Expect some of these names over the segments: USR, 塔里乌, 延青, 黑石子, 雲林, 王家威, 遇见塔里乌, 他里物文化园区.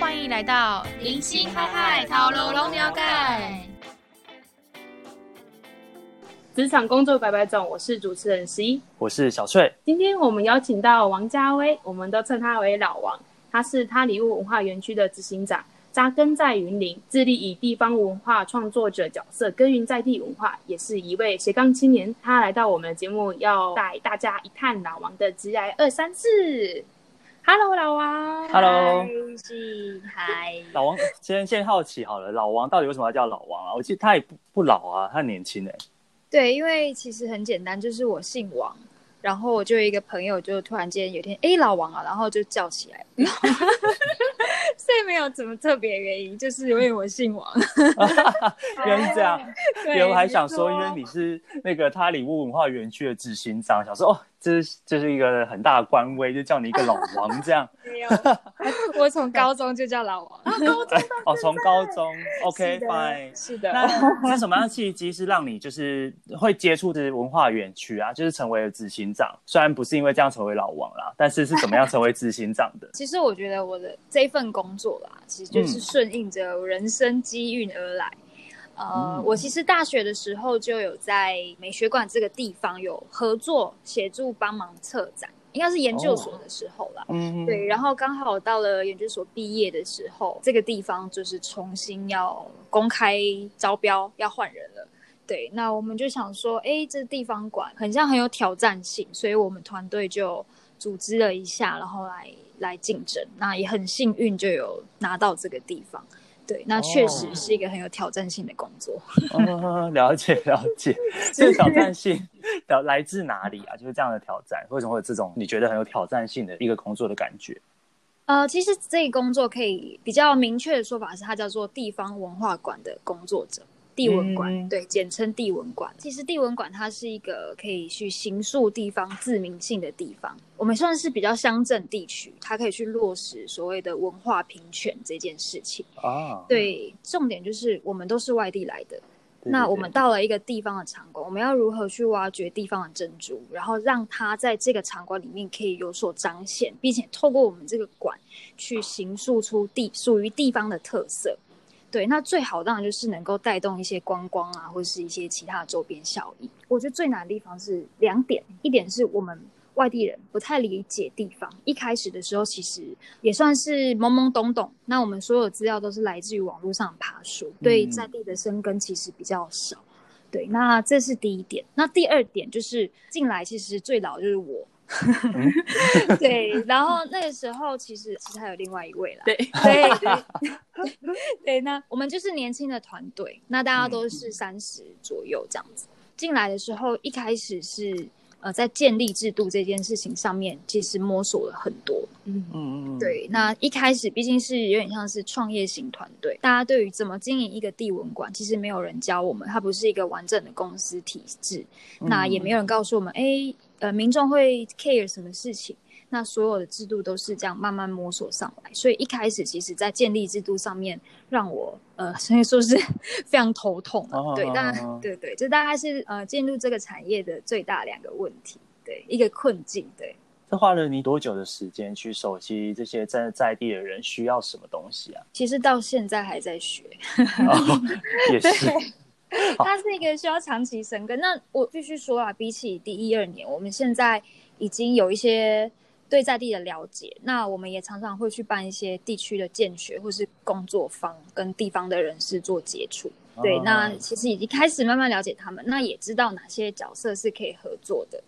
欢迎来到零星嗨嗨讨龙龙了解职场工作百百种，我是主持人11，我是小翠。今天我们邀请到王家威，我们都称他为老王，他是他里物文化园区的执行长，扎根在云林，致力以地方文化创作者角色耕耘在地文化，也是一位斜杠青年。他来到我们的节目，要带大家一探老王的职涯234。Hello 老王 ，Hello， 嗨，老王，先好奇好了，老王到底为什么要叫老王啊？我记得他也不老啊，他年轻欸。对，因为其实很简单，就是我姓王，然后我就有一个朋友就突然间有一天，哎，老王啊，然后就叫起来，所以没有什么特别原因，就是因为我姓王。原来这样，我还想说，因为你是那个他里物文化园区的执行长，想说哦，这是一个很大的官威，就叫你一个老王这样。没有，我从高中就叫老王。哦，从高中 ，OK， fine， 是的。那什么样的契机是让你就是会接触的文化园区啊？就是成为了执行长，虽然不是因为这样成为老王啦，但是是怎么样成为执行长的？其实我觉得我的这份工作啦，其实就是顺应着人生机运而来。我其实大学的时候就有在美学馆这个地方有合作协助帮忙策展，应该是研究所的时候啦。对，然后刚好我到了研究所毕业的时候，这个地方就是重新要公开招标，要换人了。对，那我们就想说，哎，这地方馆很像很有挑战性，所以我们团队就组织了一下，然后来竞争。那也很幸运就有拿到这个地方。对，那确实是一个很有挑战性的工作。了解了解，这个挑战性来自哪里啊？就是这样的挑战，为什么会有这种你觉得很有挑战性的一个工作的感觉？其实这个工作可以比较明确的说法是，它叫做地方文化馆的工作者，地文馆，对，简称地文馆。其实地文馆它是一个可以去形塑地方自民性的地方，我们算是比较乡镇地区，它可以去落实所谓的文化平权这件事情啊。对，重点就是我们都是外地来的，对对对，那我们到了一个地方的场馆，我们要如何去挖掘地方的珍珠，然后让它在这个场馆里面可以有所彰显，并且透过我们这个馆去形塑出属于地方的特色。对，那最好当然就是能够带动一些观光啊，或是一些其他的周边效益。我觉得最难的地方是两点，一点是我们外地人不太理解地方，一开始的时候其实也算是懵懵懂懂，那我们所有资料都是来自于网络上爬书，对在地的深耕其实比较少。对，那这是第一点。那第二点就是进来其实最老就是我。对，然后那个时候其实还有另外一位啦。对，那我们就是年轻的团队，那大家都是30左右这样子。进来的时候一开始是在建立制度这件事情上面其实摸索了很多。对，那一开始毕竟是有点像是创业型团队，大家对于怎么经营一个地文馆其实没有人教我们，它不是一个完整的公司体制，那也没有人告诉我们民众会 care 什么事情，那所有的制度都是这样慢慢摸索上来，所以一开始其实在建立制度上面让我所以说是非常头痛。对，这大概是进入这个产业的最大两个问题，对，一个困境。对，这花了你多久的时间去熟悉这些真的在地的人需要什么东西啊？其实到现在还在学。也是，它是一个需要长期深耕。那我必须说啊，比起第1、2年，我们现在已经有一些对在地的了解。那我们也常常会去办一些地区的见学或是工作坊，跟地方的人士做接触。对，那其实已经开始慢慢了解他们，那也知道哪些角色是可以合作的。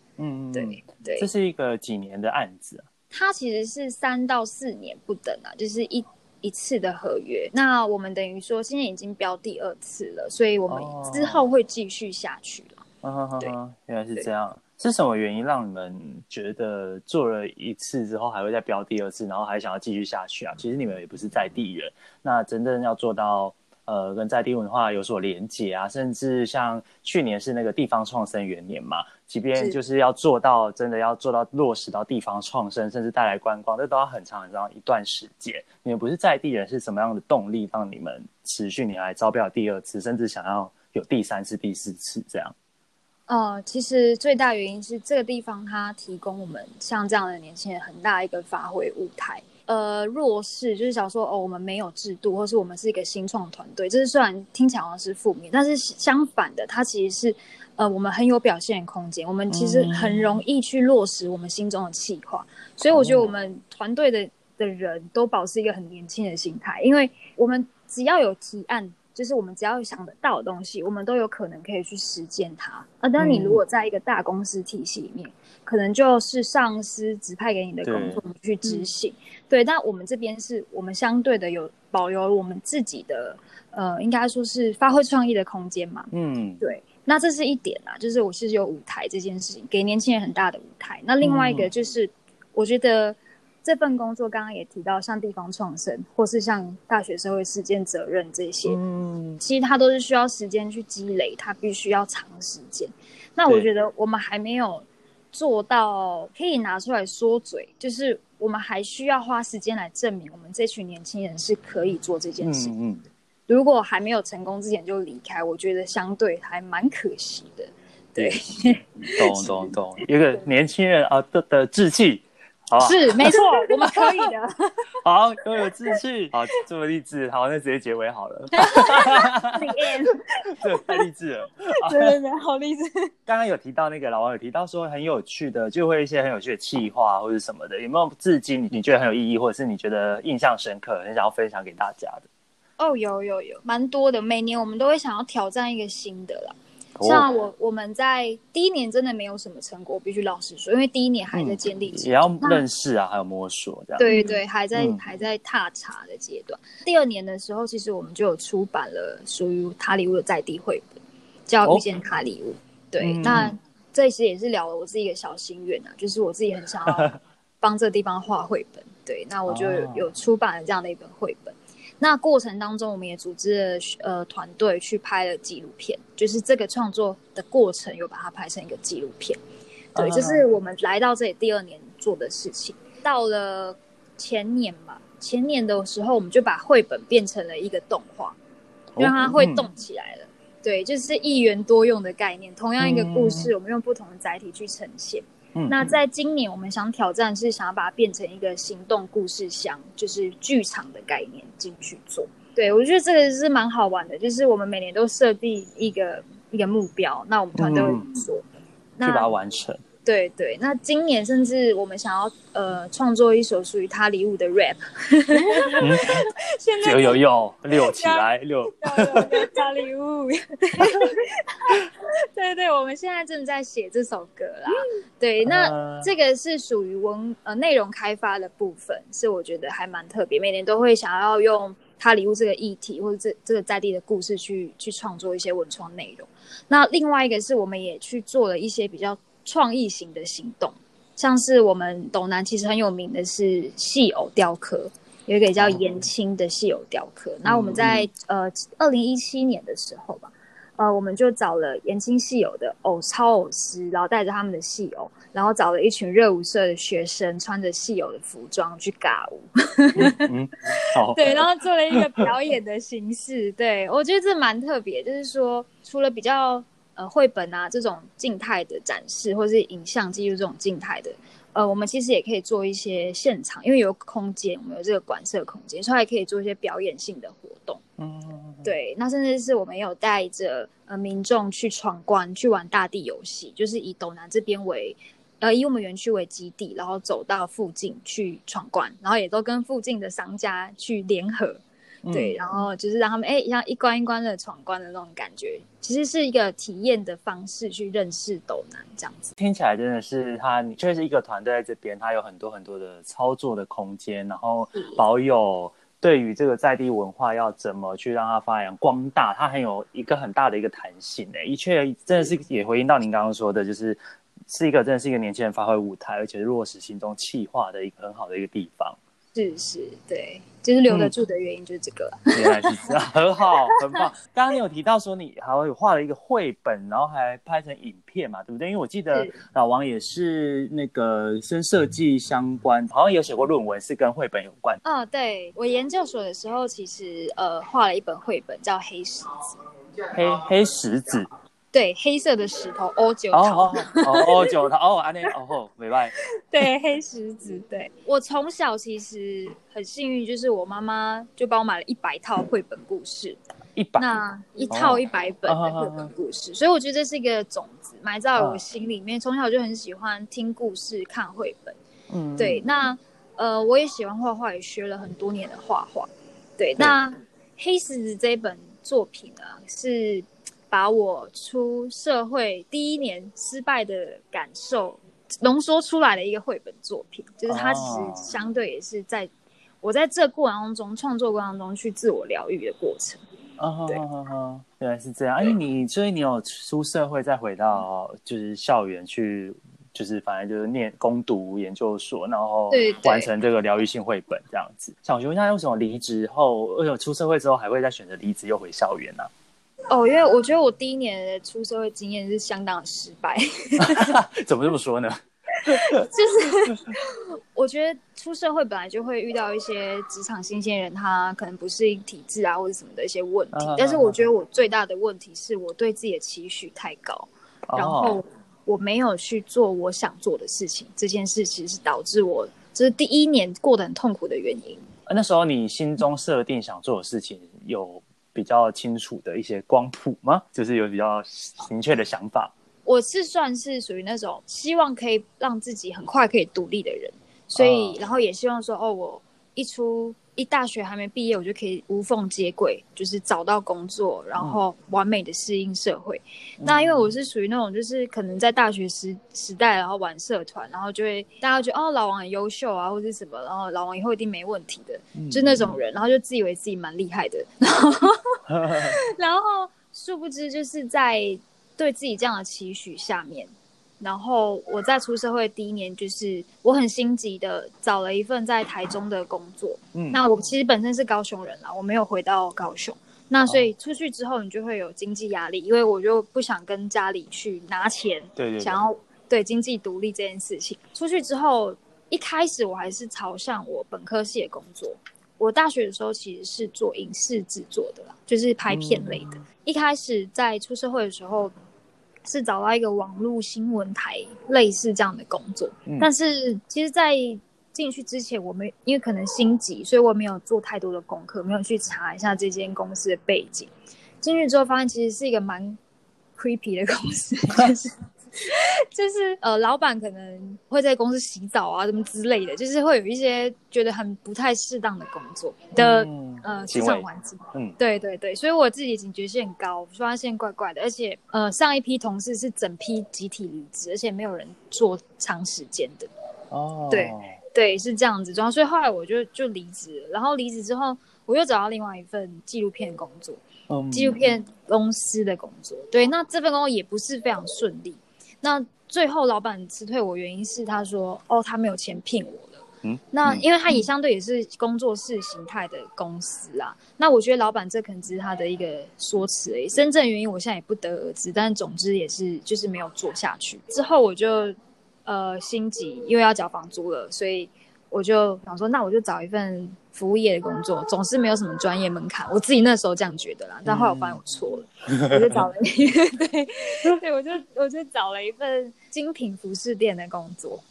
对，这是一个几年的案子啊？它其实是3到4年不等啊，就是一次的合约。那我们等于说现在已经标第2次了，所以我们之后会继续下去了。对，原来是这样。是什么原因让你们觉得做了一次之后还会再标第2次，然后还想要继续下去啊？其实你们也不是在地人，那真正要做到跟在地文化有所连结啊，甚至像去年是那个地方创生元年嘛，即便就是要做到真的要做到落实到地方创生，甚至带来观光，这都要很长很长一段时间。你们不是在地人，是什么样的动力让你们持续来招标第2次，甚至想要有第3次、第4次这样？其实最大原因是这个地方它提供我们像这样的年轻人很大一个发挥舞台。弱势，就是想说哦，我们没有制度，或是我们是一个新创团队，这是虽然听起来好像是负面，但是相反的，它其实是我们很有表现空间，我们其实很容易去落实我们心中的企划，所以我觉得我们团队的人都保持一个很年轻的心态，因为我们只要有提案，就是我们只要想得到的东西，我们都有可能可以去实践它。但你如果在一个大公司体系里面，可能就是上司指派给你的工作，你去执行。对，但我们这边是我们相对的有保留我们自己的，应该说是发挥创意的空间嘛。嗯，对。那这是一点啦，就是我是有舞台这件事情，给年轻人很大的舞台。那另外一个就是，我觉得这份工作刚刚也提到，像地方创生或是像大学社会实践责任这些，其实它都是需要时间去积累，它必须要长时间。那我觉得我们还没有做到可以拿出来说嘴，就是我们还需要花时间来证明我们这群年轻人是可以做这件事。如果还没有成功之前就离开，我觉得相对还蛮可惜的。对，懂，一个年轻人啊的志气。好啊、是没错我们可以的好都有志气好这么励志好那直接结尾好了对太励志了对好励志刚刚有提到那个老王有提到说很有趣的就会一些很有趣的企划或者什么的有没有至今你觉得很有意义或者是你觉得印象深刻很想要分享给大家的哦有蛮多的每年我们都会想要挑战一个新的啦像我们在第一年真的没有什么成果，必须老实说，因为第一年还在建立，也要认识啊，还有摸索这样。对，还在踏查的阶段。第二年的时候，其实我们就有出版了属于塔里乌的在地绘本，叫《遇见塔里乌》。对，那这些也是聊了我自己的小心愿啊，就是我自己很想要帮这地方画绘本。对，那我就有出版了这样的一本绘本。那过程当中，我们也组织了团队去拍了纪录片，就是这个创作的过程，有把它拍成一个纪录片。对，这是我们来到这里第二年做的事情。到了前年的时候，我们就把绘本变成了一个动画，让它会动起来了。对，就是一元多用的概念，同样一个故事，我们用不同的载体去呈现。那在今年，我们想挑战是想要把它变成一个行动故事箱，就是剧场的概念进去做。对，我觉得这个是蛮好玩的，就是我们每年都设定一个目标，那我们团队会做，去把它完成。对，那今年甚至我们想要创作一首属于他礼物的 rap， 现在有溜起来溜，他礼物，对，我们现在正在写这首歌啦。对，那这个是属于内容开发的部分，是我觉得还蛮特别，每年都会想要用他礼物这个议题或者这个在地的故事去创作一些文创内容。那另外一个是我们也去做了一些比较创意型的行动，像是我们斗南其实很有名的是戏偶雕刻，有一个叫延青的戏偶雕刻。那我们在2017年的时候吧，我们就找了延青戏偶的超偶师，然后带着他们的戏偶，然后找了一群热舞社的学生，穿着戏偶的服装去尬舞对，然后做了一个表演的形式对，我觉得这蛮特别，就是说除了比较绘本啊这种静态的展示，或是影像记录这种静态的，我们其实也可以做一些现场，因为有空间，我们有这个馆舍空间，所以还可以做一些表演性的活动。对，那甚至是我们也有带着民众去闯关，去玩大地游戏，就是以斗南这边为以我们园区为基地，然后走到附近去闯关，然后也都跟附近的商家去联合。对，然后就是让他们像一关一关的闯关的那种感觉，其实是一个体验的方式去认识斗南这样子。听起来真的是你确实一个团队在这边，它有很多很多的操作的空间，然后保有对于这个在地文化要怎么去让它发扬光大，它很有一个很大的一个弹性的确真的是也回应到您刚刚说的，就是真的是一个年轻人发挥舞台，而且落实心中企划的一个很好的一个地方。是，对，就是留得住的原因就是这个。原来是这样，很好，很棒。刚刚你有提到说你还有画了一个绘本，然后还拍成影片嘛，对不对？因为我记得老王也是那个跟设计相关，好像有写过论文是跟绘本有关。对，我研究所的时候其实画了一本绘本叫《黑石子》。黑石子。对，黑色的石头欧九桃，欧九桃哦，安尼哦，袂歹。对，黑石子。对，我从小其实很幸运，就是我妈妈就帮我买了100套绘本故事，那一套100本的绘本故事，所以我觉得这是一个种子埋在我心里面。从小就很喜欢听故事、看绘本。嗯，对，那我也喜欢画画，也学了很多年的画画。对，那黑石子这本作品呢，是把我出社会第一年失败的感受浓缩出来的一个绘本作品，就是它其实相对也是在我在这过程中创作过程中去自我疗愈的过程。哦，对，原来是这样。所以你有出社会再回到就是校园去，就是反正就是念攻读研究所，然后完成这个疗愈性绘本这样子。想询问一下，为什么离职后，为什么出社会之后还会再选择离职又回校园呢？哦，因为我觉得我第一年的出社会经验是相当失败。怎么这么说呢？就是我觉得出社会本来就会遇到一些职场新鲜人，他可能不适应体制啊或者什么的一些问题。但是我觉得我最大的问题是我对自己的期许太高，然后我没有去做我想做的事情，这件事其实是导致我就是第一年过得很痛苦的原因。那时候你心中设定想做的事情有比较清楚的一些光谱吗？就是有比较明确的想法。我是算是属于那种希望可以让自己很快可以独立的人，所以然后也希望说我一大学还没毕业我就可以无缝接轨，就是找到工作，然后完美的适应社会。那因为我是属于那种就是可能在大学时代然后玩社团，然后就会大家觉得老王很优秀啊或是什么，然后老王以后一定没问题的，就是那种人，然后就自以为自己蛮厉害的，然后殊不知就是在对自己这样的期许下面，然后我在出社会第一年就是我很心急的找了一份在台中的工作。那我其实本身是高雄人啦，我没有回到高雄，那所以出去之后你就会有经济压力，因为我就不想跟家里去拿钱。对，想要对经济独立这件事情。出去之后一开始我还是朝向我本科系的工作，我大学的时候其实是做影视制作的啦，就是拍片类的。一开始在出社会的时候是找到一个网络新闻台类似这样的工作，但是其实在进去之前我们因为可能心急，所以我没有做太多的功课，没有去查一下这间公司的背景。进去之后发现其实是一个蛮 creepy 的公司，就是老板可能会在公司洗澡啊什么之类的，就是会有一些觉得很不太适当的工作的职场环境。对，所以我自己警觉性很高，我发现怪怪的，而且上一批同事是整批集体离职，而且没有人做长时间的。对，是这样子状况，所以后来我就离职了。然后离职之后我又找到另外一份纪录片工作，纪录片公司的工作。对，那这份工作也不是非常顺利。那最后老板辞退我原因是他说他没有钱聘我了。那因为他也相对也是工作室形态的公司啦，那我觉得老板这可能只是他的一个说辞而已，真正原因我现在也不得而知，但总之也是就是没有做下去。之后我就心急，因为要缴房租了，所以我就想说那我就找一份服务业的工作，总是没有什么专业门槛，我自己那时候这样觉得啦，但后来我发现我错了。我就找了对，我就找了一份精品服饰店的工作。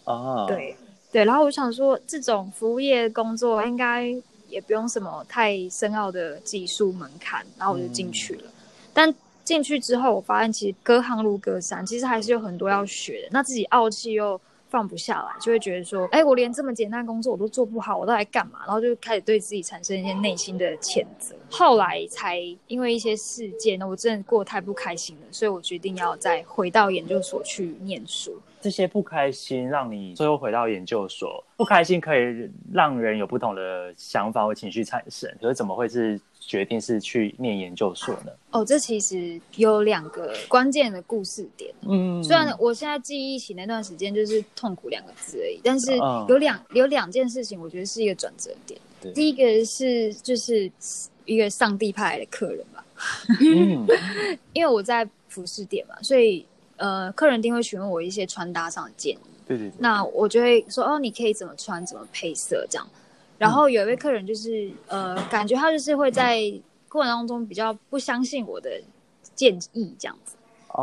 对，然后我想说这种服务业工作应该也不用什么太深奥的技术门槛，然后我就进去了。但进去之后我发现其实隔行如隔山，其实还是有很多要学的，那自己傲气又放不下来，就会觉得说我连这么简单的工作我都做不好，我到底干嘛？然后就开始对自己产生一些内心的谴责。后来才因为一些事件，我真的过得太不开心了，所以我决定要再回到研究所去念书。这些不开心让你最后回到研究所，不开心可以让人有不同的想法或情绪产生，可是怎么会是决定是去念研究所呢？这其实有2个关键的故事点。虽然我现在记忆起那段时间就是痛苦2个字而已，但是有2件事情我觉得是一个转折点。第一个是就是一个上帝派来的客人吧。因为我在服饰店嘛，所以客人一定会询问我一些穿搭上的建议。对，那我就会说你可以怎么穿怎么配色这样。然后有一位客人就是感觉他就是会在过程当中比较不相信我的建议这样子，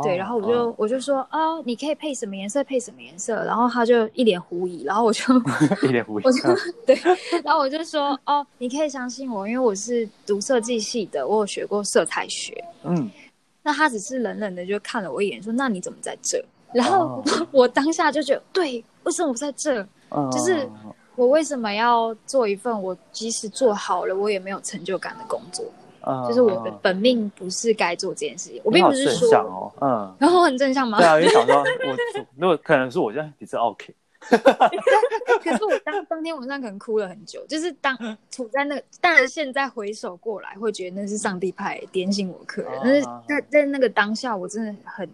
对，然后我就说哦，你可以配什么颜色配什么颜色，然后他就一脸狐疑，然后我就一脸狐疑，我就对，然后我就说哦，你可以相信我，因为我是读设计系的，我有学过色彩学。嗯，那他只是冷冷的就看了我一眼，说那你怎么在这？然后我当下就觉得，对，为什么我在这？就是我为什么要做一份我即使做好了我也没有成就感的工作？就是我的本命不是该做这件事情，我并不是说，哦、嗯，然后很正向吗？对啊，因为想说我如果可能是我这样比较 OK， 可是我当天晚上可能哭了很久，就是当处在那个，当然现在回首过来会觉得那是上帝派点醒我客人，但是在那个当下我真的很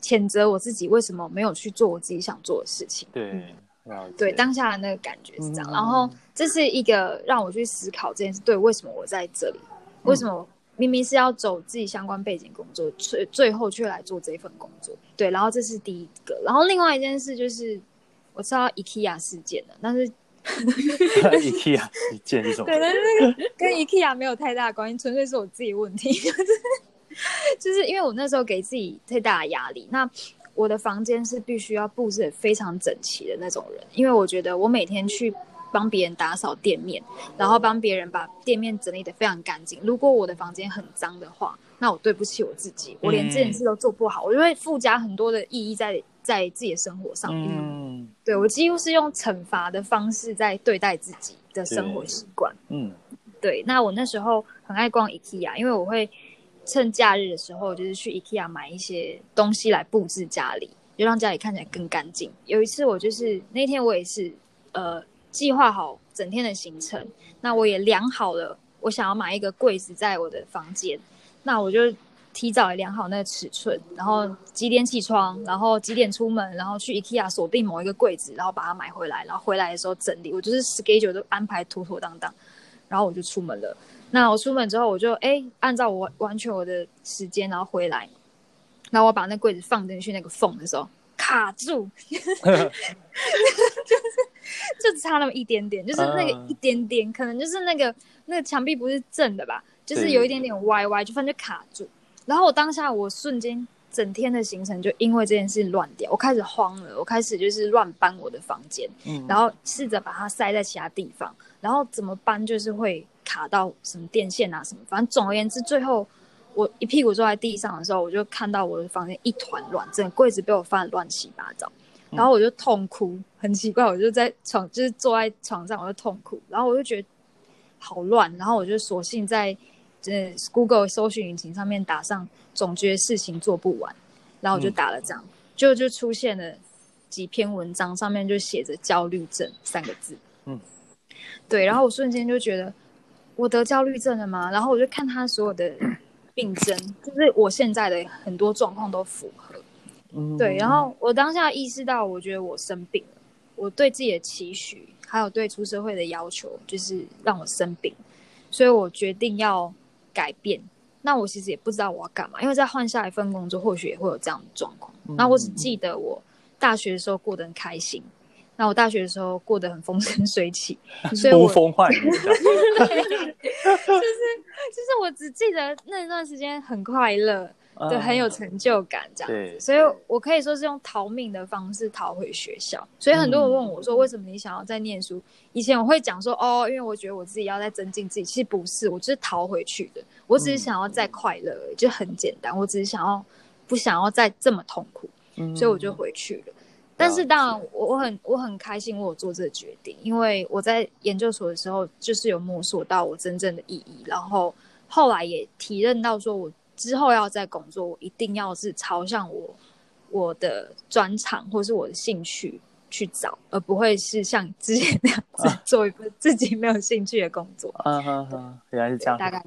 谴责我自己，为什么没有去做我自己想做的事情？对。嗯，对，当下的那个感觉是这样，然后这是一个让我去思考这件事，对，为什么我在这里，为什么明明是要走自己相关背景工作，最后却来做这份工作，对，然后这是第一个，然后另外一件事就是我知道 IKEA 事件了，但是IKEA 事件是什么？对，但是跟 IKEA 没有太大的关系，纯粹是我自己问题，就是因为我那时候给自己太大的压力，那我的房间是必须要布置非常整齐的那种人，因为我觉得我每天去帮别人打扫店面，然后帮别人把店面整理得非常干净，如果我的房间很脏的话，那我对不起我自己，我连这件事都做不好，我就会附加很多的意义在自己的生活上面。嗯，对，我几乎是用惩罚的方式在对待自己的生活习惯。嗯，对，那我那时候很爱逛 IKEA， 因为我会趁假日的时候就是去 IKEA 买一些东西来布置家里，就让家里看起来更干净。有一次我就是那天我也是计划好整天的行程，那我也量好了我想要买一个柜子在我的房间，那我就提早也量好那个尺寸，然后几点起床，然后几点出门，然后去 IKEA 锁定某一个柜子，然后把它买回来，然后回来的时候整理，我就是 schedule 都安排妥妥当当，然后我就出门了。那我出门之后我就按照我完全我的时间，然后回来，然后我把那柜子放进去那个缝的时候卡住，就差那么一点点，就是那个一点点，可能就是那个墙壁不是正的吧，就是有一点点歪歪，就反正就卡住。然后我当下我瞬间整天的行程就因为这件事乱掉，我开始慌了，我开始就是乱搬我的房间，然后试着把它塞在其他地方，然后怎么搬就是会卡到什么电线啊什么，反正总而言之，最后我一屁股坐在地上的时候，我就看到我的房间一团乱，整个柜子被我翻得乱七八糟，然后我就痛哭，很奇怪，我就就是坐在床上，我就痛哭，然后我就觉得好乱，然后我就索性在Google 搜寻引擎上面打上总觉得事情做不完，然后我就打了这样，就出现了几篇文章，上面就写着焦虑症三个字。嗯，对，然后我瞬间就觉得我得焦虑症了吗？然后我就看他所有的病症，就是我现在的很多状况都符合。嗯，对，然后我当下意识到，我觉得我生病了，我对自己的期许还有对出社会的要求就是让我生病，所以我决定要改变。那我其实也不知道我要干嘛，因为再换下一份工作或许也会有这样的状况。那我只记得我大学的时候过得很开心，那我大学的时候过得很风生水起，所以呼风唤雨，就是我只记得那段时间很快乐，对，很有成就感这样子，所以我可以说是用逃命的方式逃回学校。所以很多人问我说为什么你想要再念书，以前我会讲说因为我觉得我自己要再增进自己，其实不是，我就是逃回去的，我只是想要再快乐而已，就很简单，我只是不想要再这么痛苦，所以我就回去了。但是当然我很开心我有做这个决定，因为我在研究所的时候就是有摸索到我真正的意义，然后后来也体认到说我之后要在工作，我一定要是朝向我的专长或是我的兴趣去找，而不会是像之前那样子做一份自己没有兴趣的工作。原来是这样，大概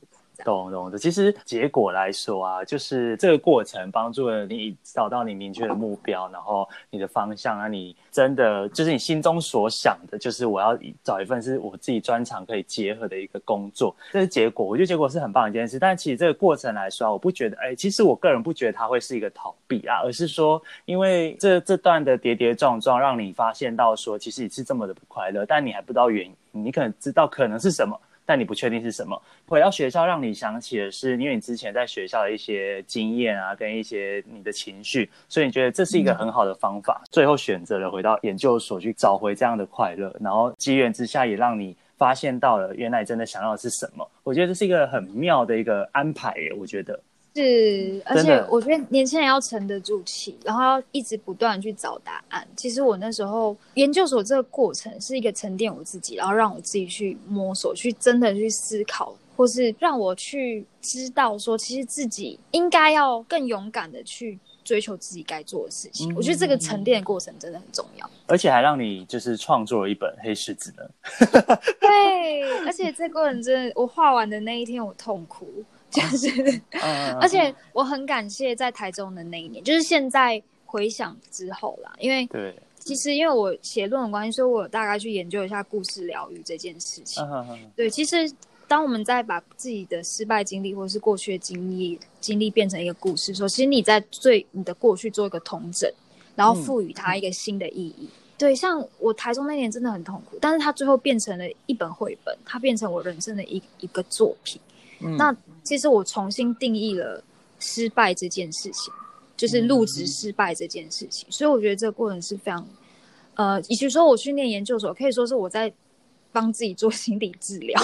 懂的。其实结果来说啊，就是这个过程帮助了你找到你明确的目标，然后你的方向啊，你真的就是你心中所想的，就是我要找一份是我自己专长可以结合的一个工作，这是结果。我觉得结果是很棒的一件事，但其实这个过程来说啊，我不觉得其实我个人不觉得它会是一个逃避啊，而是说因为这段的跌跌撞撞让你发现到说其实你是这么的不快乐，但你还不知道原因，你可能知道可能是什么，但你不确定是什么。回到学校让你想起的是因为你之前在学校的一些经验啊，跟一些你的情绪，所以你觉得这是一个很好的方法，最后选择了回到研究所去找回这样的快乐，然后机缘之下也让你发现到了原来真的想要的是什么。我觉得这是一个很妙的一个安排耶，我觉得是，而且我觉得年轻人要沉得住气，然后要一直不断去找答案。其实我那时候研究所这个过程是一个沉淀我自己，然后让我自己去摸索，去真的去思考，或是让我去知道说其实自己应该要更勇敢的去追求自己该做的事情。我觉得这个沉淀的过程真的很重要，而且还让你就是创作了一本黑石子呢。对，而且这个人真的，我画完的那一天我痛哭，就是而且我很感谢在台中的那一年，就是现在回想之后啦，因为对，其实因为我写论文关系，所以我大概去研究一下故事疗愈这件事情。对，其实当我们在把自己的失败经历或是过去的经历变成一个故事的时候，其实你在对你的过去做一个统整，然后赋予它一个新的意义。对，像我台中那年真的很痛苦，但是它最后变成了一本绘本，它变成我人生的一个作品。那其实我重新定义了失败这件事情，就是入职失败这件事情。所以我觉得这个过程是非常与其说我去念研究所，可以说是我在帮自己做心理治疗。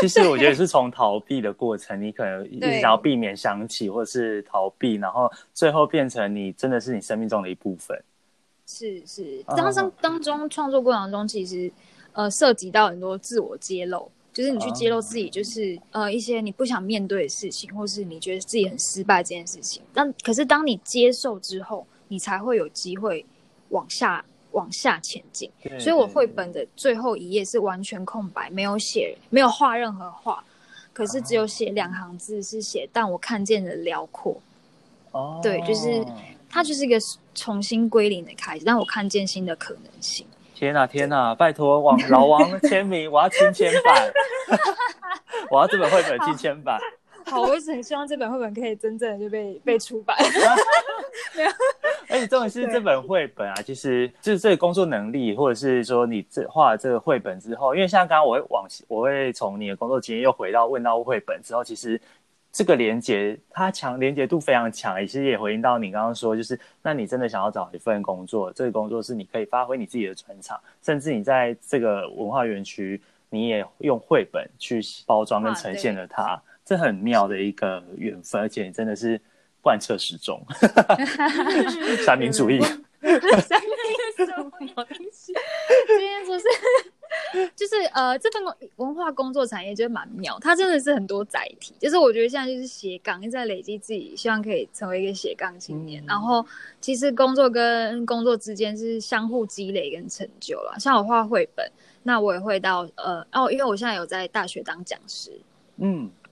其实我觉得是从逃避的过程，你可能一直想要避免想起或是逃避，然后最后变成你真的是你生命中的一部分。是是，当中创作过程中其实涉及到很多自我揭露，就是你去揭露自己，就是一些你不想面对的事情，或是你觉得自己很失败这件事情。但可是当你接受之后，你才会有机会往下前进。所以我绘本的最后一页是完全空白，没有写，没有画任何画，可是只有写2行字，是写但我看见的辽阔。对，就是它就是一个重新归零的开始，让我看见新的可能性。天啊天啊，拜托老王签名，我要亲签版。我要这本绘本亲签版。好，我一直很希望这本绘本可以真正的就被出版。而且重点是这本绘本啊，其实就是这个工作能力，或者是说你画了这个绘本之后，因为像刚刚我会从你的工作经验又回到问到绘本之后，其实这个连结它连结度非常强，其实也回应到你刚刚说，就是那你真的想要找一份工作，这个工作是你可以发挥你自己的专长，甚至你在这个文化园区你也用绘本去包装跟呈现了它，这很妙的一个缘分，而且你真的是贯彻始终。三民主义。三民主义。今天就是这份文化工作产业就蛮妙，它真的是很多载体。就是我觉得现在就是斜杠，一直在累积自己，希望可以成为一个斜杠青年。然后其实工作跟工作之间是相互积累跟成就啦。像我画绘本，那我也会到因为我现在有在大学当讲师。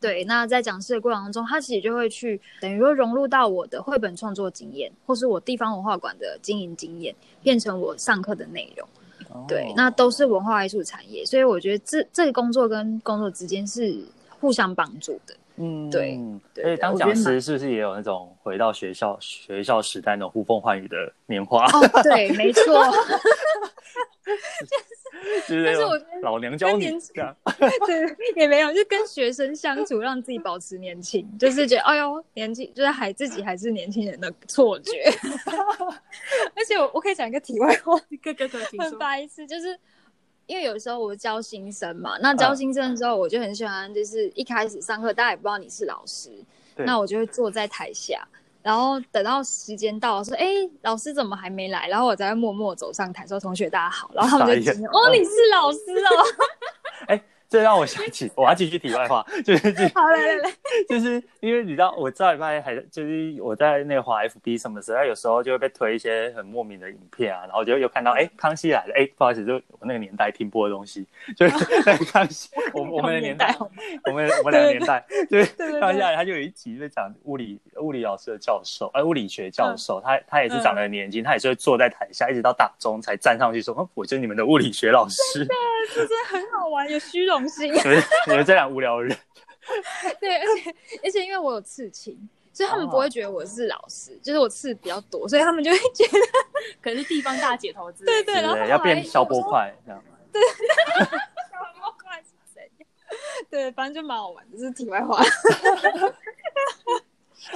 对，那在讲师的过程中，他其实就会去等于说融入到我的绘本创作经验，或是我地方文化馆的经营经验，变成我上课的内容。对，那都是文化艺术产业，所以我觉得这个工作跟工作之间是互相帮助的。对。而且当讲师是不是也有那种回到学校时代那种呼风唤雨的年华？对，没错。就是但是我觉得老娘教你这样。对，也没有，就跟学生相处，让自己保持年轻，就是觉得哎呦年轻，就是自己还是年轻人的错觉。而且我可以讲一个题外话，很白痴，就是因为有时候我教新生嘛，那教新生的时候，我就很喜欢，就是一开始上课大家也不知道你是老师，那我就会坐在台下。然后等到时间到了，说老师怎么还没来？然后我才会默默走上台说同学大家好，然后他们就你是老师哦。这让我想起，我要继续题外话，就是好来，就是因为你知道我这礼拜还就是我在那个滑 FB 什么时候，有时候就会被推一些很莫名的影片啊，然后我就又看到康熙来了，不好意思，就我那个年代停播的东西，就是康熙，我们的年代，我们两个年代，就是康熙来了，他就有一集在讲物理老师的教授，物理学教授，他也是长得很年轻，他也是会坐在台下，一直到打钟才站上去说，我就是你们的物理学老师，真的很好玩，有虚荣。你们这两无聊的人。对，而且因为我有刺青，所以他们不会觉得我是老师，就是我刺比较多，所以他们就会觉得可能是地方大姐头之类的。对，然后要变消波块这样。对，消波块是怎对，反正就蛮好玩的，这是题外话。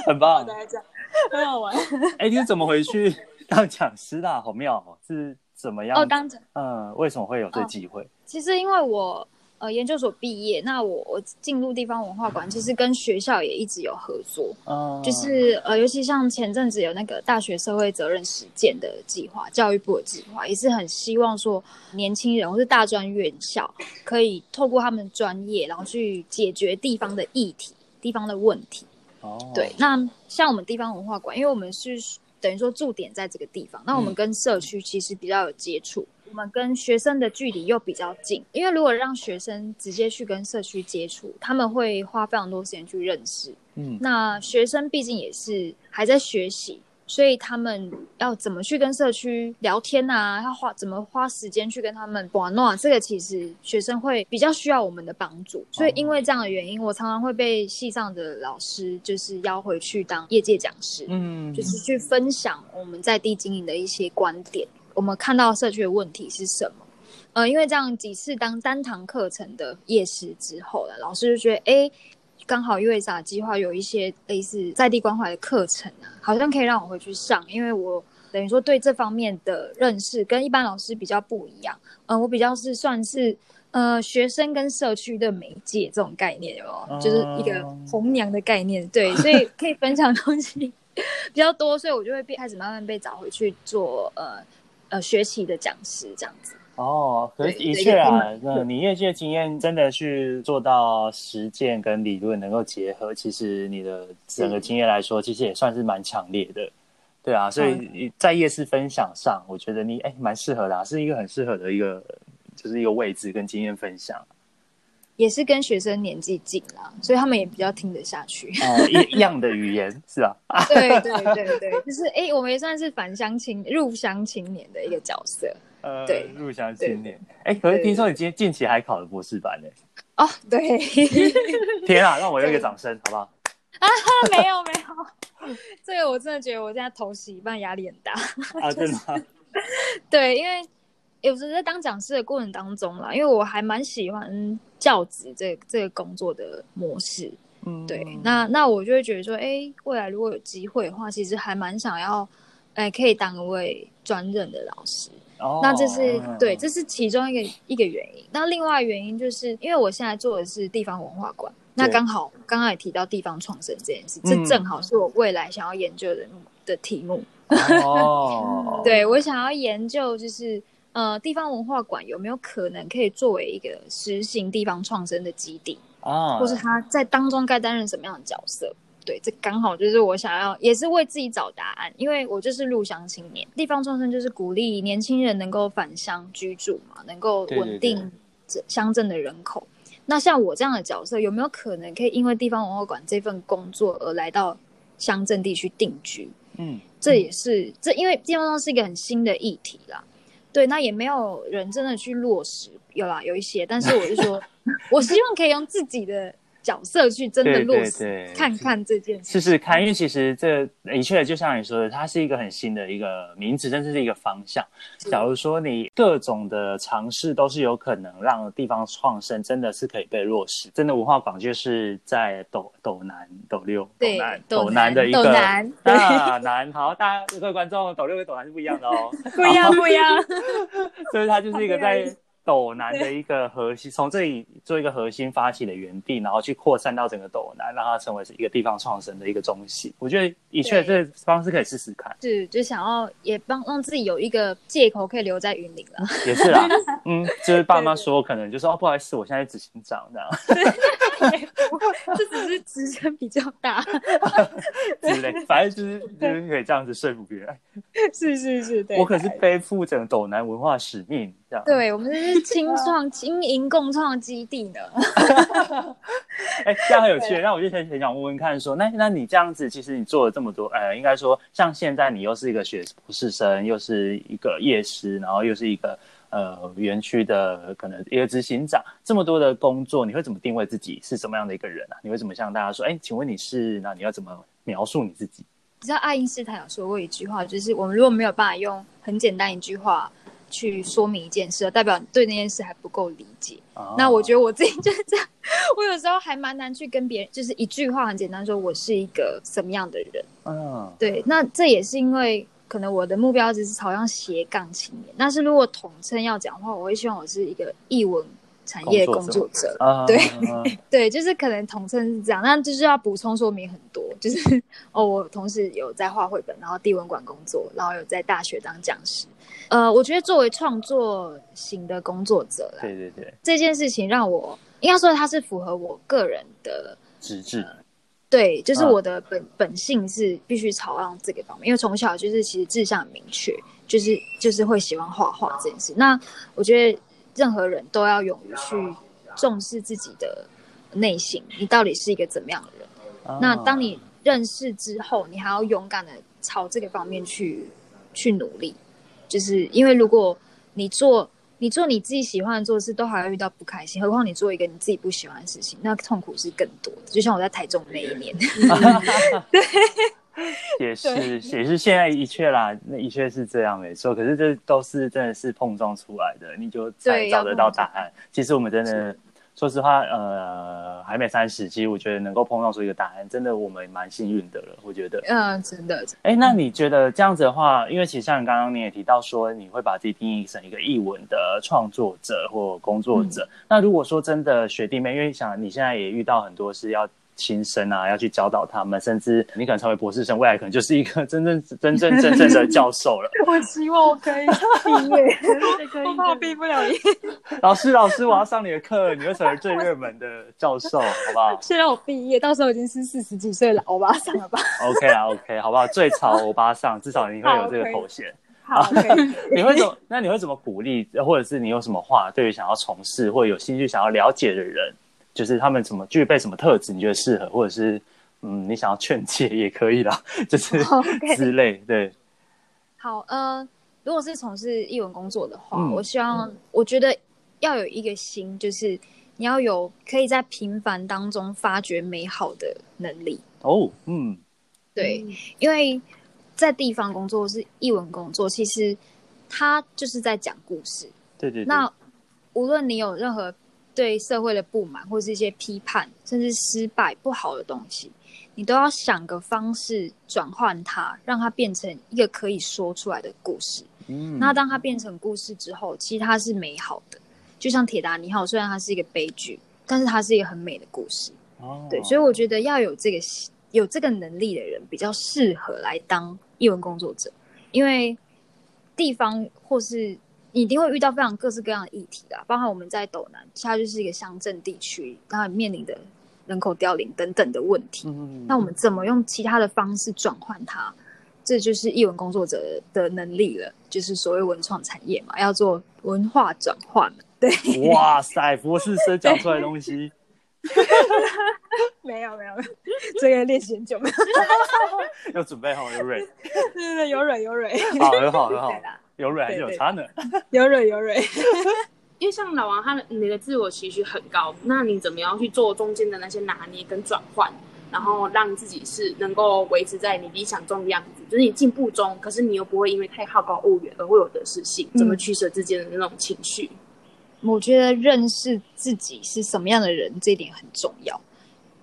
很棒，很好玩。哎，你是怎么回去当讲师的？好妙哦，是怎么样？哦，当讲，为什么会有这机会？其实因为我研究所毕业，那我进入地方文化馆，其实跟学校也一直有合作，就是尤其像前阵子有那个大学社会责任实践的计划，教育部的计划，也是很希望说年轻人或是大专院校可以透过他们专业，然后去解决地方的议题、地方的问题。对，那像我们地方文化馆，因为我们是等于说驻点在这个地方，那我们跟社区其实比较有接触，我们跟学生的距离又比较近，因为如果让学生直接去跟社区接触，他们会花非常多时间去认识，那学生毕竟也是还在学习，所以他们要怎么去跟社区聊天啊，要怎么花时间去跟他们玩闹，这个其实学生会比较需要我们的帮助，所以因为这样的原因，我常常会被系上的老师就是邀回去当业界讲师，就是去分享我们在地经营的一些观点，我们看到社区的问题是什么。因为这样几次当单堂课程的夜师之后呢，老师就觉得刚好 USR 计划有一些类似在地关怀的课程啊，好像可以让我回去上，因为我等于说对这方面的认识跟一般老师比较不一样。我比较是算是学生跟社区的媒介这种概念，有没有？就是一个红娘的概念，对，所以可以分享东西比较多，所以我就会开始慢慢被找回去做学期的讲师这样子。可是的确啊，你业界经验真的去做到实践跟理论能够结合，其实你的整个经验来说，其实也算是蛮强烈的，对啊，所以在夜市分享上，我觉得你蛮适合的啊，是一个很适合的一个就是一个位置跟经验分享，也是跟学生年纪近啦，所以他们也比较听得下去。一样的语言是吧？对对对对，就是我们也算是返乡青入乡青年的一个角色。对，入乡青年。可是听说你今天近期还考了博士班哦，对。天啊，让我有一个掌声，好不好？啊，没有没有，这个我真的觉得我现在头洗一半，压力很大。啊，真的吗？对，因为有时候在当讲师的过程当中啦，因为我还蛮喜欢教职这个工作的模式。对，那我就会觉得说，未来如果有机会的话，其实还蛮想要，可以当一位专任的老师。那这是对，这是其中一个原因。那另外原因就是因为我现在做的是地方文化馆，那刚好刚刚也提到地方创生这件事，这正好是我未来想要研究的题目。对，我想要研究就是地方文化馆有没有可能可以作为一个实行地方创生的基地或是它在当中该担任什么样的角色。对，这刚好就是我想要，也是为自己找答案，因为我就是入乡青年，地方创生就是鼓励年轻人能够返乡居住嘛，能够稳定乡镇的人口。对对对，那像我这样的角色，有没有可能可以因为地方文化馆这份工作而来到乡镇地区定居？这也是因为地方创生是一个很新的议题啦。对，那也没有人真的去落实，有啦，有一些，但是我就说，我希望可以用自己的角色去真的落实，对对对，看看这件事试试看，因为其实这的确就像你说的，它是一个很新的一个名词，甚至是一个方向。假如说你各种的尝试都是有可能让地方创生真的是可以被落实，真的文化馆就是在斗南的一个大南。好，大家各位观众，斗六跟斗南是不一样的哦，不一样。所以它就是一个在斗南的一个核心，从这里做一个核心发起的原地，然后去扩散到整个斗南，让它成为一个地方创生的一个中心。我觉得的确这个方式可以试试看，是就想要也让自己有一个借口可以留在云林了，也是啦。就是爸妈说可能就说，不好意思，我现在执行长这样。这只是职称比较大之类，反正就是可以这样子说服别人。是，对，我可是背负整个斗南文化使命这样。对，我们是经营共创基地呢。这样很有趣。那我就很想问问看说，那你这样子，其实你做了这么多，应该说像现在你又是一个博士生，又是一个夜师，然后又是一个园区的可能一个执行长，这么多的工作，你会怎么定位自己是什么样的一个人啊？你会怎么向大家说，请问你是，那你要怎么描述你自己？你知道爱因斯坦有说过一句话，就是我们如果没有办法用很简单一句话去说明一件事，代表对那件事还不够理解。Oh. 那我觉得我自己就是这样，我有时候还蛮难去跟别人，就是一句话很简单说我是一个什么样的人。Oh. 对，那这也是因为可能我的目标只是朝向斜杠青年，但是如果统称要讲的话，我会希望我是一个艺文产业工作者，对、对，就是可能统称是这样，但就是要补充说明很多，就是哦，我同时有在画绘本，然后地文馆工作，然后有在大学当讲师。我觉得作为创作型的工作者啦，对对对，这件事情让我应该说它是符合我个人的直至、对，就是我的本性是必须朝向这个方面，因为从小就是其实志向很明确，就是会喜欢画画这件事。那我觉得。任何人都要勇于去重视自己的内心，你到底是一个怎么样的人、哦、那当你认识之后，你还要勇敢的朝这个方面去努力，就是因为如果你做你自己喜欢的做事都还会遇到不开心，何况你做一个你自己不喜欢的事情，那痛苦是更多的。就像我在台中那一年对，也是现在一切啦，那一切是这样没错，可是这都是真的是碰撞出来的，你就才找得到答案。其实我们真的说实话还没30，其实我觉得能够碰撞出一个答案，真的我们蛮幸运的了，我觉得真的。哎，那你觉得这样子的话，因为其实像刚刚你也提到说你会把自己定义成一个艺文的创作者或工作者、那如果说真的学弟妹，因为想你现在也遇到很多是要新生啊，要去教导他们，甚至你可能成为博士生，未来可能就是一个真正的教授了。我希望我可以毕业，我怕我毕不了业。老师，我要上你的课，你会成为最热门的教授，好不好？先让我毕业，到时候已经是40几岁了，欧巴桑了吧 ？OK 啦 ，OK， 好不好？最潮欧巴桑，至少你会有这个头衔。好，那你会怎么鼓励，或者是你有什么话对于想要从事或有兴趣想要了解的人？就是他们怎么具备什么特质你觉得适合，或者是你想要劝诫也可以啦，就是之类、okay. 对，好，如果是从事艺文工作的话、我希望、我觉得要有一个心，就是你要有可以在平凡当中发掘美好的能力哦，对，因为在地方工作是艺文工作，其实它就是在讲故事，对对对，那无论你有任何对社会的不满或是一些批判甚至失败不好的东西，你都要想个方式转换它，让它变成一个可以说出来的故事、那当它变成故事之后，其实它是美好的，就像铁达尼号，虽然它是一个悲剧，但是它是一个很美的故事、对，所以我觉得要有这个能力的人比较适合来当艺文工作者，因为地方或是你一定会遇到非常各式各样的议题啦，包含我们在斗南，它就是一个乡镇地区，它面临的人口凋零等等的问题。那我们怎么用其他的方式转换它？这就是艺文工作者的能力了，就是所谓文创产业嘛，要做文化转换嘛。对，哇塞，博士生讲出来的东西。没有，这个练习很久没有。有准备好，有蕊。对，有蕊。好，很好。有蕊还是有差呢，有蕊因为像老王你的自我期许很高，那你怎么样去做中间的那些拿捏跟转换，然后让自己是能够维持在你理想中的样子，就是你进步中，可是你又不会因为太好高骛远而会有得失心，怎么取舍之间的那种情绪？我觉得认识自己是什么样的人这一点很重要，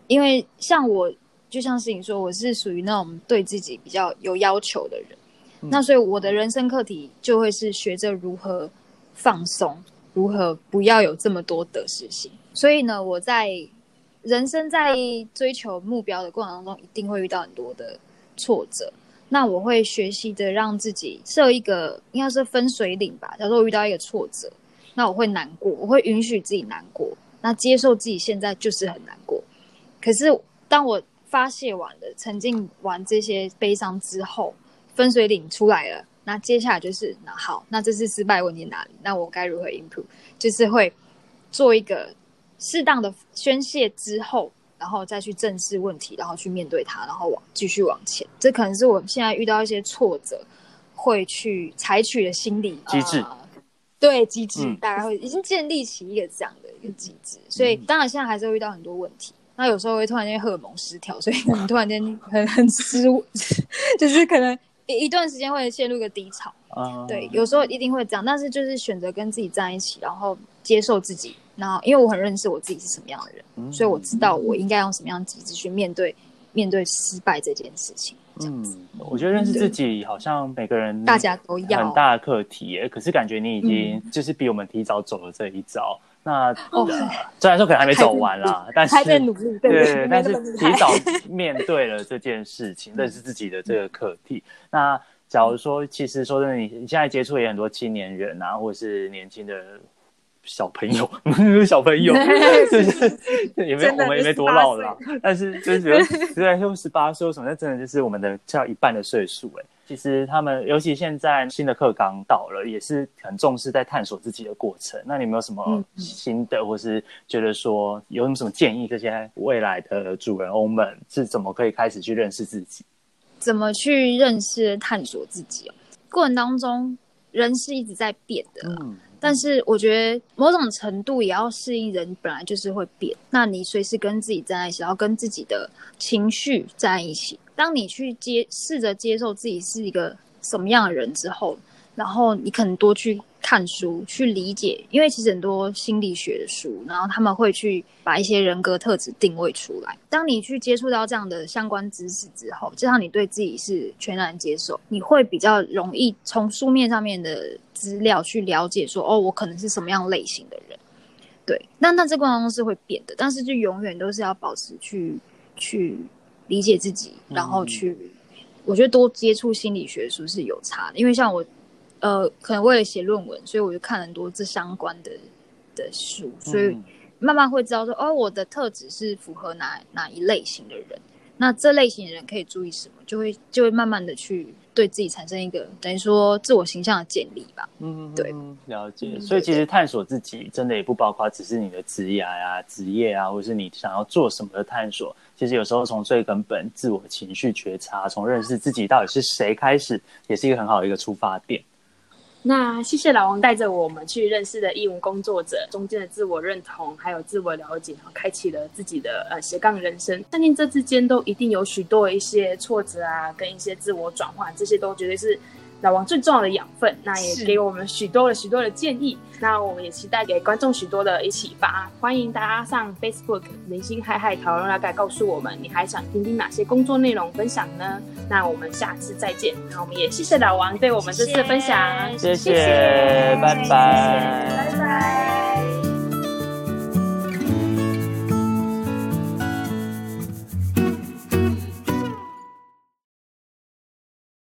因为像我就像是你说，我是属于那种对自己比较有要求的人，那所以我的人生课题就会是学着如何放松，如何不要有这么多得失心。所以呢，我在人生在追求目标的过程当中，一定会遇到很多的挫折。那我会学习的让自己设一个应该是分水岭吧。假如我遇到一个挫折，那我会难过，我会允许自己难过，那接受自己现在就是很难过。可是当我发泄完了、沉浸完这些悲伤之后，分水岭出来了，那接下来就是那好，那这次失败问题哪里？那我该如何 improve？ 就是会做一个适当的宣泄之后，然后再去正视问题，然后去面对它，然后继续往前。这可能是我现在遇到一些挫折会去采取的心理机制，对，机制、大概会已经建立起一个这样的一个机制。所以当然现在还是会遇到很多问题。那有时候会突然间荷尔蒙失调，所以突然间很失，就是可能。一段时间会陷入一个低潮、对，有时候一定会这样，但是就是选择跟自己站一起，然后接受自己，然后因为我很认识我自己是什么样的人、所以我知道我应该用什么样的机制去面对失败这件事情，这样子、我觉得认识自己好像每个人大家都要很大的课题耶，可是感觉你已经就是比我们提早走了这一招、那、虽然说可能还没走完啦，但是还在努力，对，但是提早面对了这件事情，认识自己的这个课题。那假如说其实说真的，你现在接触也很多青年人啊，或者是年轻的小朋友，也没我们也没多老了，但是就是觉得虽然说18岁什么，那真的就是我们的差一半的岁数哎。其实他们，尤其现在新的课纲到了，也是很重视在探索自己的过程。那你有没有什么新的，或是觉得说有什么建议？这些未来的主人翁们是怎么可以开始去认识自己？怎么去认识、探索自己、过程当中，人是一直在变的、但是我觉得某种程度也要适应，人本来就是会变，那你随时跟自己站在一起，然后跟自己的情绪在一起，当你去试着接受自己是一个什么样的人之后，然后你可能多去看书去理解，因为其实很多心理学的书，然后他们会去把一些人格特质定位出来，当你去接触到这样的相关知识之后，加上你对自己是全然接受，你会比较容易从书面上面的资料去了解说，哦，我可能是什么样类型的人，对，那这过程中是会变的，但是就永远都是要保持去理解自己，然后去我觉得多接触心理学书是有差的，因为像我可能为了写论文，所以我就看很多这相关的书，所以慢慢会知道说，哦，我的特质是符合哪一类型的人，那这类型的人可以注意什么，就会慢慢的去对自己产生一个等于说自我形象的建立吧。对，了解。所以其实探索自己真的也不包括只是你的职业啊、职业啊，或是你想要做什么的探索。其实有时候从最根本自我情绪觉察，从认识自己到底是谁开始，也是一个很好的一个出发点。那谢谢老王带着我们去认识的义务工作者中间的自我认同还有自我了解，然后开启了自己的斜杠人生，相信这之间都一定有许多一些挫折啊，跟一些自我转换，这些都绝对是老王最重要的养分，那也给我们许多的建议，那我们也期待给观众许多的一启发，欢迎大家上 Facebook 明星海海讨论栏杆告诉我们你还想听听哪些工作内容分享呢，那我们下次再见，那我们也谢谢老王对我们这次的分享，谢谢，拜拜。